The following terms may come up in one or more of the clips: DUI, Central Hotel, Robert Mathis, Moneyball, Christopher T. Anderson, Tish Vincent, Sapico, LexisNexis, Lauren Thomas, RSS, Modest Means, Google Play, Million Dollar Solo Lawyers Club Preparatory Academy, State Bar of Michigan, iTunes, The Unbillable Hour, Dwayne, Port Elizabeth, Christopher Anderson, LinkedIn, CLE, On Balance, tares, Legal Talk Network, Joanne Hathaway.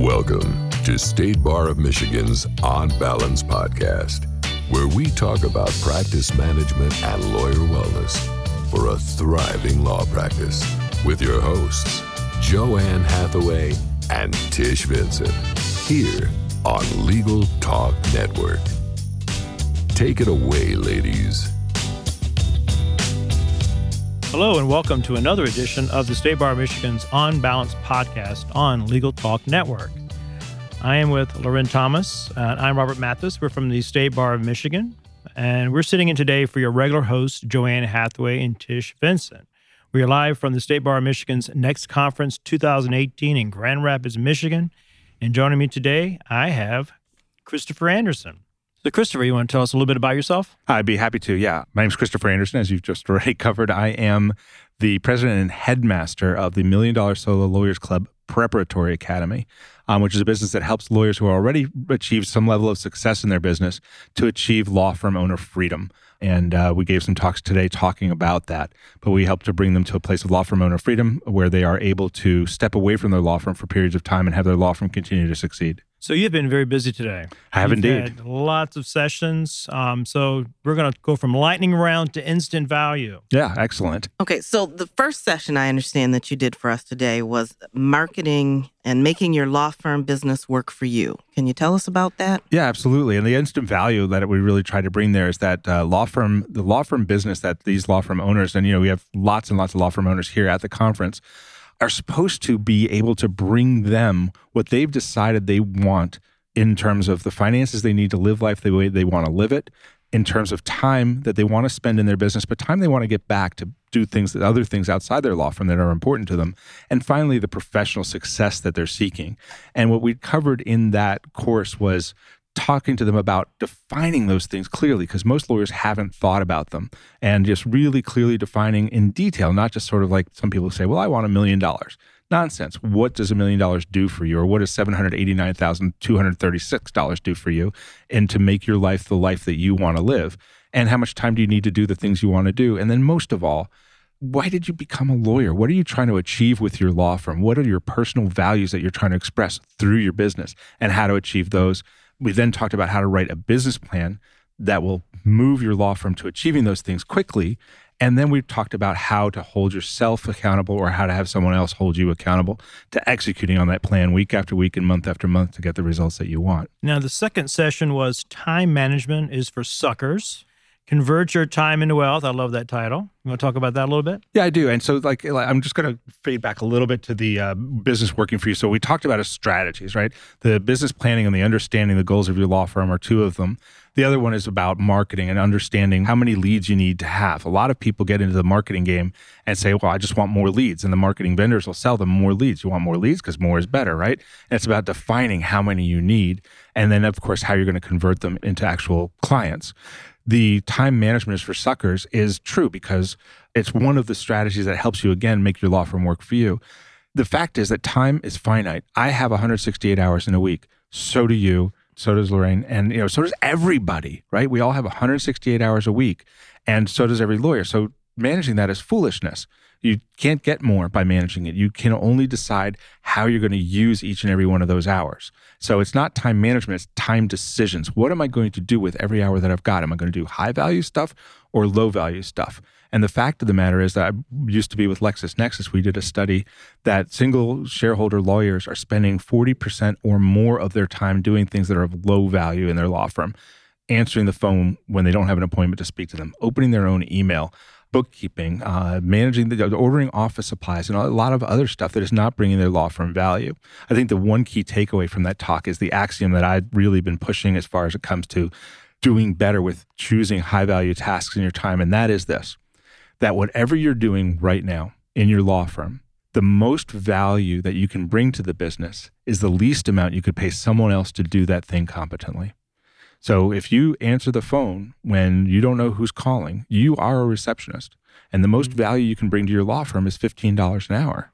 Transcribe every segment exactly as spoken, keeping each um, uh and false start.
Welcome to State Bar of Michigan's On Balance podcast, where we talk about practice management and lawyer wellness for a thriving law practice with your hosts, Joanne Hathaway and Tish Vincent, here on Legal Talk Network. Take it away, ladies. Hello and welcome to another edition of the State Bar of Michigan's On Balance podcast on Legal Talk Network. I am with Lauren Thomas, and I'm Robert Mathis. We're from the State Bar of Michigan, and we're sitting in today for your regular hosts, Joanne Hathaway and Tish Vincent. We are live from the State Bar of Michigan's Next Conference twenty eighteen in Grand Rapids, Michigan. And joining me today, I have Christopher Anderson. So Christopher, you want to tell us a little bit about yourself? I'd be happy to, yeah. My name's Christopher Anderson, as you've just already covered. I am the president and headmaster of the Million Dollar Solo Lawyers Club Preparatory Academy, um, which is a business that helps lawyers who already achieved some level of success in their business to achieve law firm owner freedom. And uh, we gave some talks today talking about that, but we help to bring them to a place of law firm owner freedom where they are able to step away from their law firm for periods of time and have their law firm continue to succeed. So you've been very busy today. I have You've indeed. Had lots of sessions. Um, so we're going to go from lightning round to instant value. Yeah, excellent. Okay, so the first session I understand that you did for us today was marketing and making your law firm business work for you. Can you tell us about that? Yeah, absolutely. And the instant value that we really try to bring there is that uh, law firm, the law firm business that these law firm owners, and you know, we have lots and lots of law firm owners here at the conference, are supposed to be able to bring them what they've decided they want in terms of the finances they need to live life the way they want to live it, in terms of time that they want to spend in their business, but time they want to get back to do things, that other things outside their law firm that are important to them, and finally, the professional success that they're seeking. And what we covered in that course was talking to them about defining those things clearly, because most lawyers haven't thought about them, and just really clearly defining in detail, not just sort of like some people say, well, I want a million dollars. Nonsense. What does a million dollars do for you? Or what does seven hundred eighty-nine thousand two hundred thirty-six dollars do for you? And to make your life the life that you want to live? And how much time do you need to do the things you want to do? And then most of all, why did you become a lawyer? What are you trying to achieve with your law firm? What are your personal values that you're trying to express through your business and how to achieve those? We then talked about how to write a business plan that will move your law firm to achieving those things quickly. And then we talked about how to hold yourself accountable or how to have someone else hold you accountable to executing on that plan week after week and month after month to get the results that you want. Now, the second session was Time Management is for Suckers. Convert Your Time into Wealth. I love that title. You want to talk about that a little bit? Yeah, I do. And so like, I'm just going to fade back a little bit to the uh, business working for you. So we talked about strategies, right? The business planning and the understanding the goals of your law firm are two of them. The other one is about marketing and understanding how many leads you need to have. A lot of people get into the marketing game and say, well, I just want more leads. And the marketing vendors will sell them more leads. You want more leads because more is better, right? And it's about defining how many you need. And then, of course, how you're going to convert them into actual clients. The Time Management is for Suckers is true because it's one of the strategies that helps you, again, make your law firm work for you. The fact is that time is finite. I have one hundred sixty-eight hours in a week. So do you. So does Lorraine. And, you know, so does everybody, right? We all have one hundred sixty-eight hours a week. And so does every lawyer. So managing that is foolishness. You can't get more by managing it. You can only decide how you're going to use each and every one of those hours. So it's not time management, it's time decisions. What am I going to do with every hour that I've got? Am I going to do high value stuff or low value stuff? And the fact of the matter is that I used to be with LexisNexis. We did a study that single shareholder lawyers are spending forty percent or more of their time doing things that are of low value in their law firm, answering the phone when they don't have an appointment to speak to them, opening their own email, bookkeeping, uh, managing, the ordering office supplies, and a lot of other stuff that is not bringing their law firm value. I think the one key takeaway from that talk is the axiom that I've really been pushing as far as it comes to doing better with choosing high-value tasks in your time, and that is this, that whatever you're doing right now in your law firm, the most value that you can bring to the business is the least amount you could pay someone else to do that thing competently. So if you answer the phone when you don't know who's calling, you are a receptionist. And the most value you can bring to your law firm is fifteen dollars an hour.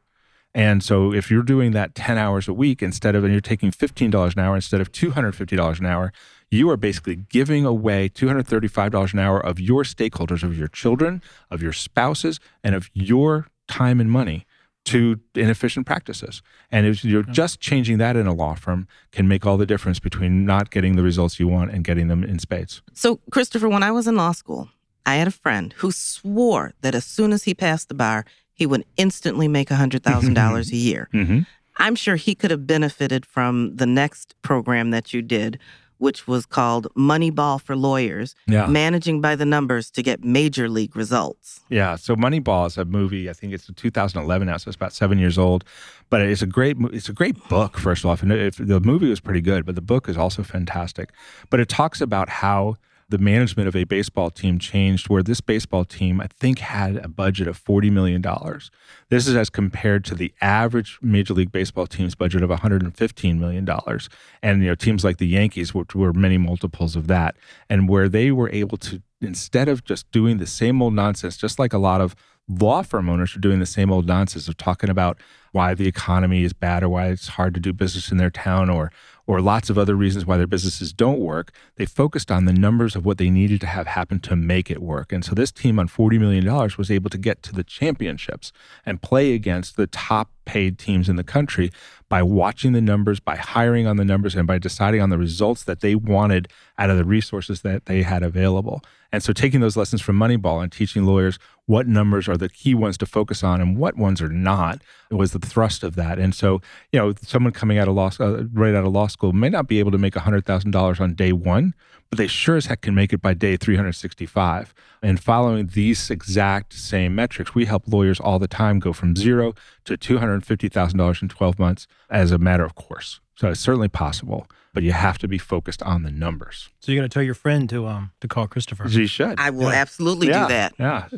And so if you're doing that ten hours a week instead of, and you're taking fifteen dollars an hour instead of two hundred fifty dollars an hour, you are basically giving away two hundred thirty-five dollars an hour of your stakeholders, of your children, of your spouses, and of your time and money to inefficient practices. And if you're just changing that in a law firm can make all the difference between not getting the results you want and getting them in spades. So, Christopher, when I was in law school, I had a friend who swore that as soon as he passed the bar, he would instantly make one hundred thousand dollars a year. Mm-hmm. I'm sure he could have benefited from the next program that you did, which was called Moneyball for Lawyers, yeah. Managing by the Numbers to Get Major League Results. Yeah, so Moneyball is a movie, I think it's two thousand eleven now, so it's about seven years old. But it's a great it's a great book, first of all. If, if, the movie was pretty good, but the book is also fantastic. But it talks about how the management of a baseball team changed, where this baseball team, I think, had a budget of forty million dollars. This is as compared to the average Major League Baseball team's budget of one hundred fifteen million dollars. And, you know, teams like the Yankees, which were many multiples of that, and where they were able to, instead of just doing the same old nonsense, just like a lot of law firm owners are doing the same old nonsense of talking about why the economy is bad or why it's hard to do business in their town or or lots of other reasons why their businesses don't work, they focused on the numbers of what they needed to have happen to make it work. And so this team on forty million dollars was able to get to the championships and play against the top paid teams in the country by watching the numbers, by hiring on the numbers, and by deciding on the results that they wanted out of the resources that they had available. And so taking those lessons from Moneyball and teaching lawyers what numbers are the key ones to focus on and what ones are not was the thrust of that. And so, you know, someone coming out of law, uh, right out of law school may not be able to make one hundred thousand dollars on day one, but they sure as heck can make it by day three hundred sixty-five. And following these exact same metrics, we help lawyers all the time go from zero to two hundred fifty thousand dollars in twelve months as a matter of course. So it's certainly possible, but you have to be focused on the numbers. So you're going to tell your friend to um to call Christopher? She should. I will yeah. absolutely yeah. do that. Yeah.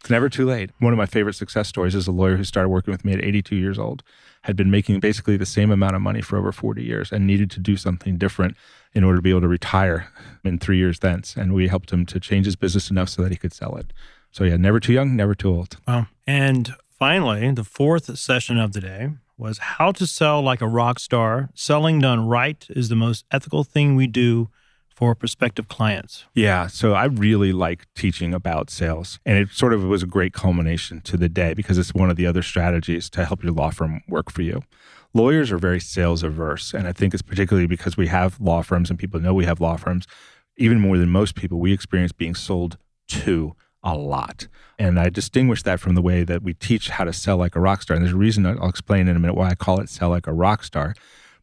It's never too late. One of my favorite success stories is a lawyer who started working with me at eighty-two years old, had been making basically the same amount of money for over forty years and needed to do something different in order to be able to retire in three years thence. And we helped him to change his business enough so that he could sell it. So yeah, never too young, never too old. Wow. And finally, the fourth session of the day was how to sell like a rock star. Selling done right is the most ethical thing we do for prospective clients. Yeah, so I really like teaching about sales. And it sort of was a great culmination to the day because it's one of the other strategies to help your law firm work for you. Lawyers are very sales averse. And I think it's particularly because we have law firms and people know we have law firms. Even more than most people, we experience being sold to a lot. And I distinguish that from the way that we teach how to sell like a rock star. And there's a reason I'll explain in a minute why I call it sell like a rock star.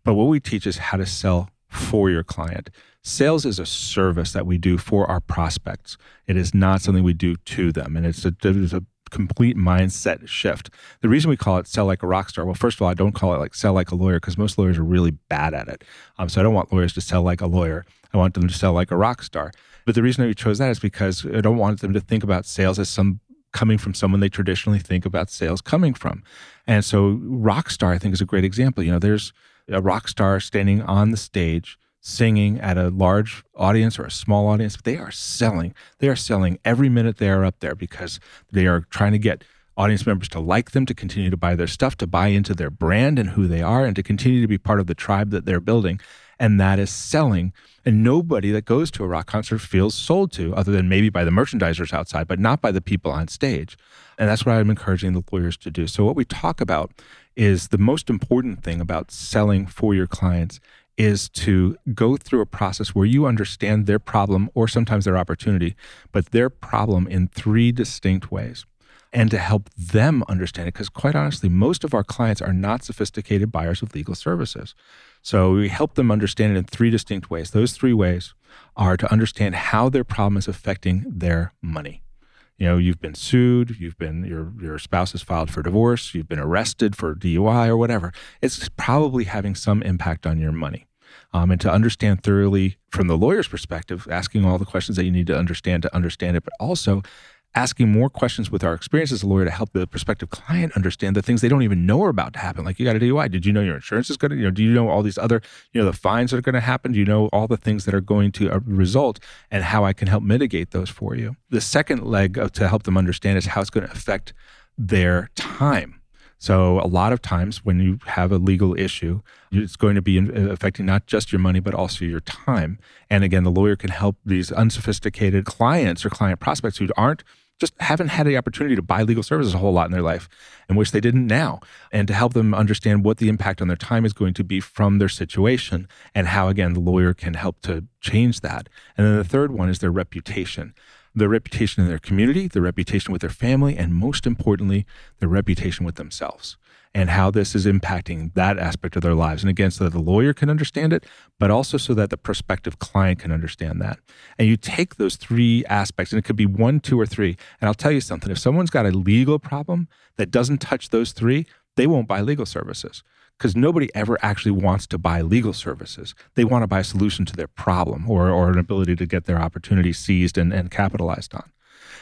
But what we teach is how to sell for your client. Sales is a service that we do for our prospects. It is not something we do to them. And it's a, it's a complete mindset shift. The reason we call it sell like a rock star, well, first of all, I don't call it like sell like a lawyer because most lawyers are really bad at it. Um, so I don't want lawyers to sell like a lawyer. I want them to sell like a rock star. But the reason I chose that is because I don't want them to think about sales as some coming from someone they traditionally think about sales coming from. And so rock star, I think, is a great example. You know, there's a rock star standing on the stage singing at a large audience or a small audience, but they are selling. They are selling every minute they are up there because they are trying to get audience members to like them, to continue to buy their stuff, to buy into their brand and who they are, and to continue to be part of the tribe that they're building. And that is selling. And nobody that goes to a rock concert feels sold to, other than maybe by the merchandisers outside, but not by the people on stage. And that's what I'm encouraging the lawyers to do. So what we talk about is the most important thing about selling for your clients is to go through a process where you understand their problem or sometimes their opportunity, but their problem in three distinct ways, and to help them understand it. Because quite honestly, most of our clients are not sophisticated buyers of legal services. So we help them understand it in three distinct ways. Those three ways are to understand how their problem is affecting their money. You know, you've been sued, you've been, your your spouse has filed for divorce, you've been arrested for D U I or whatever. It's probably having some impact on your money. Um, and to understand thoroughly from the lawyer's perspective, asking all the questions that you need to understand to understand it, but also asking more questions with our experience as a lawyer to help the prospective client understand the things they don't even know are about to happen. Like, you got a D U I. Did you know your insurance is going to, you know, do you know all these other, you know, the fines that are going to happen? Do you know all the things that are going to result and how I can help mitigate those for you? The second leg of, to help them understand is how it's going to affect their time. So a lot of times when you have a legal issue, it's going to be affecting not just your money, but also your time. And again, the lawyer can help these unsophisticated clients or client prospects who aren't just haven't had the opportunity to buy legal services a whole lot in their life and wish they didn't now, and to help them understand what the impact on their time is going to be from their situation and how, again, the lawyer can help to change that. And then the third one is their reputation. Their reputation in their community, their reputation with their family, and most importantly, their reputation with themselves, and how this is impacting that aspect of their lives. And again, so that the lawyer can understand it, but also so that the prospective client can understand that. And you take those three aspects, and it could be one, two, or three. And I'll tell you something, if someone's got a legal problem that doesn't touch those three, they won't buy legal services, because nobody ever actually wants to buy legal services. They want to buy a solution to their problem, or, or an ability to get their opportunity seized and, and capitalized on.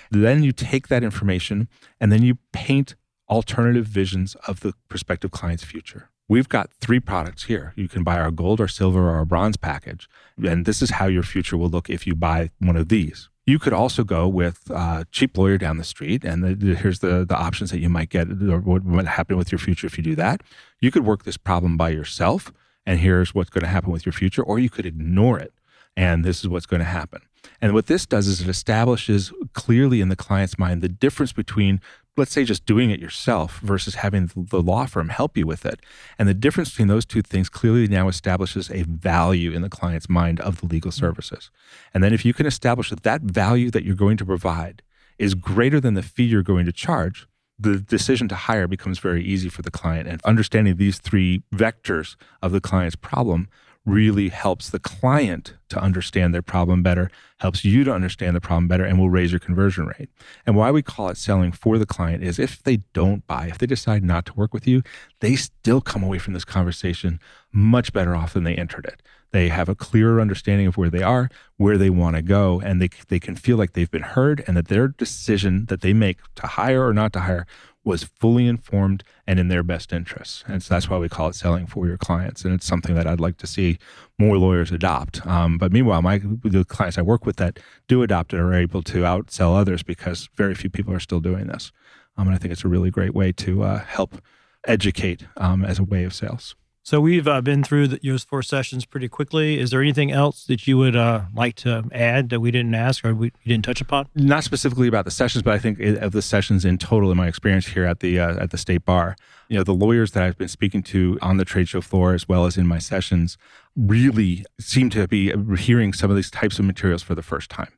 Then you take that information and then you paint alternative visions of the prospective client's future. We've got three products here. You can buy our gold, our silver, or our bronze package. And this is how your future will look if you buy one of these. You could also go with uh, cheap lawyer down the street, and the, the, here's the, the options that you might get, or what might happen with your future if you do that. You could work this problem by yourself, and here's what's going to happen with your future. Or you could ignore it, and this is what's going to happen. And what this does is it establishes clearly in the client's mind the difference between, let's say, just doing it yourself versus having the law firm help you with it. And the difference between those two things clearly now establishes a value in the client's mind of the legal services. And then if you can establish that that value that you're going to provide is greater than the fee you're going to charge, the decision to hire becomes very easy for the client. And understanding these three vectors of the client's problem really helps the client to understand their problem better, helps you to understand the problem better, and will raise your conversion rate. And why we call it selling for the client is if they don't buy, if they decide not to work with you, they still come away from this conversation much better off than they entered it. They have a clearer understanding of where they are, where they want to go, and they they can feel like they've been heard, and that their decision that they make to hire or not to hire was fully informed and in their best interests. And so that's why we call it selling for your clients. And it's something that I'd like to see more lawyers adopt. Um, but meanwhile, my the clients I work with that do adopt it are able to outsell others, because very few people are still doing this. Um, and I think it's a really great way to uh, help educate um, as a way of sales. So we've uh, been through the, those four sessions pretty quickly. Is there anything else that you would uh, like to add that we didn't ask or we you didn't touch upon? Not specifically about the sessions, but I think of the sessions in total in my experience here at the uh, at the State Bar. You know, the lawyers that I've been speaking to on the trade show floor as well as in my sessions really seem to be hearing some of these types of materials for the first time.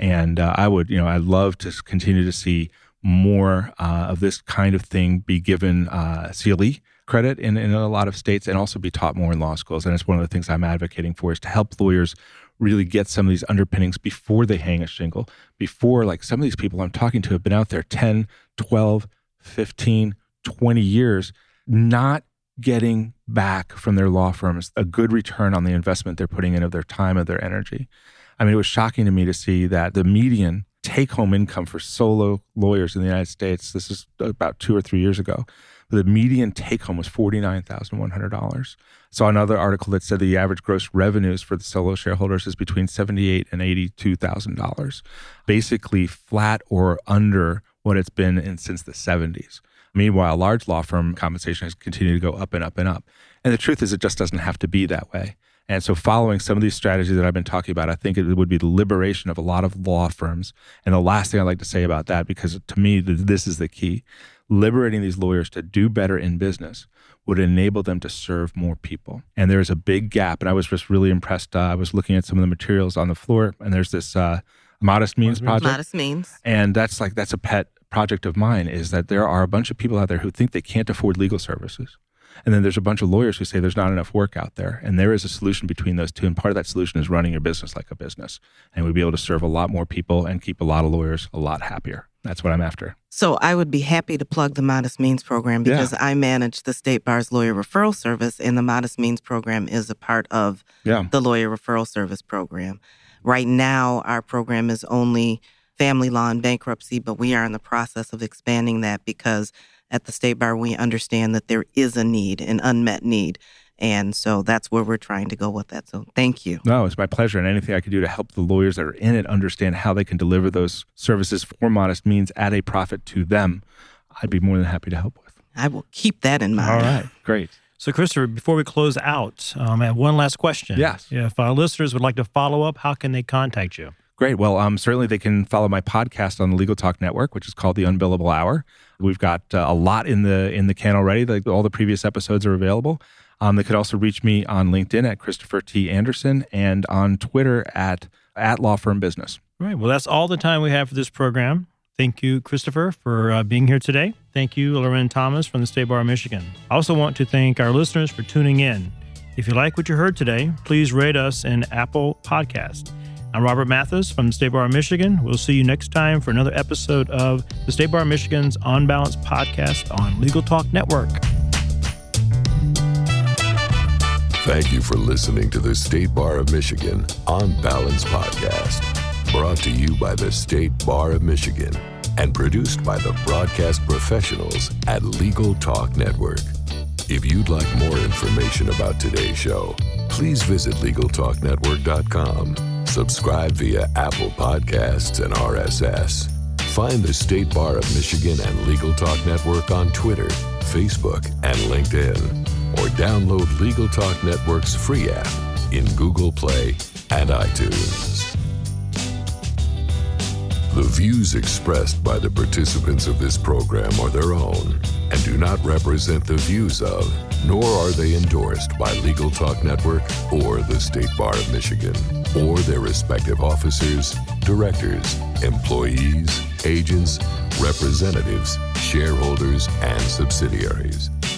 And uh, I would, you know, I'd love to continue to see more uh, of this kind of thing be given uh, C L E credit in, in a lot of states, and also be taught more in law schools. And it's one of the things I'm advocating for, is to help lawyers really get some of these underpinnings before they hang a shingle, before, like, some of these people I'm talking to have been out there ten, twelve, fifteen, twenty years, not getting back from their law firms a good return on the investment they're putting in of their time, of their energy. I mean, it was shocking to me to see that the median take-home income for solo lawyers in the United States, this is about two or three years ago, the median take-home was forty-nine thousand one hundred dollars. Saw another article that said the average gross revenues for the solo shareholders is between seventy-eight thousand dollars and eighty-two thousand dollars, basically flat or under what it's been in since the seventies. Meanwhile, large law firm compensation has continued to go up and up and up. And the truth is, it just doesn't have to be that way. And so following some of these strategies that I've been talking about, I think it would be the liberation of a lot of law firms. And the last thing I'd like to say about that, because to me, this is the key, liberating these lawyers to do better in business would enable them to serve more people. And there is a big gap. And I was just really impressed. Uh, I was looking at some of the materials on the floor, and there's this uh, Modest Means project. Modest Means. And that's like, that's a pet project of mine, is that there are a bunch of people out there who think they can't afford legal services. And then there's a bunch of lawyers who say there's not enough work out there. And there is a solution between those two. And part of that solution is running your business like a business. And we'd be able to serve a lot more people and keep a lot of lawyers a lot happier. That's what I'm after. So I would be happy to plug the Modest Means program, because yeah. I manage the State Bar's Lawyer Referral Service, and the Modest Means program is a part of yeah. the Lawyer Referral Service program. Right now, our program is only family law and bankruptcy, but we are in the process of expanding that, because at the State Bar, we understand that there is a need, an unmet need. And so that's where we're trying to go with that. So thank you. No, it's my pleasure. And anything I can do to help the lawyers that are in it understand how they can deliver those services for Modest Means at a profit to them, I'd be more than happy to help with. I will keep that in mind. All right, great. So Christopher, before we close out, um, I have one last question. Yes. If our listeners would like to follow up, how can they contact you? Great. Well, um, certainly they can follow my podcast on the Legal Talk Network, which is called The Unbillable Hour. We've got uh, a lot in the in the can already. Like, all the previous episodes are available. Um, they could also reach me on LinkedIn at Christopher T. Anderson and on Twitter at, at Law Firm Business. All right. Well, that's all the time we have for this program. Thank you, Christopher, for uh, being here today. Thank you, Loren Thomas from the State Bar of Michigan. I also want to thank our listeners for tuning in. If you like what you heard today, please rate us in Apple Podcasts. I'm Robert Mathis from the State Bar of Michigan. We'll see you next time for another episode of the State Bar of Michigan's On Balance podcast on Legal Talk Network. Thank you for listening to the State Bar of Michigan On Balance podcast, brought to you by the State Bar of Michigan and produced by the broadcast professionals at Legal Talk Network. If you'd like more information about today's show, please visit legal talk network dot com. Subscribe via Apple Podcasts and R S S. Find the State Bar of Michigan and Legal Talk Network on Twitter, Facebook, and LinkedIn. Or download Legal Talk Network's free app in Google Play and iTunes. The views expressed by the participants of this program are their own and do not represent the views of, nor are they endorsed by Legal Talk Network or the State Bar of Michigan, or their respective officers, directors, employees, agents, representatives, shareholders, and subsidiaries.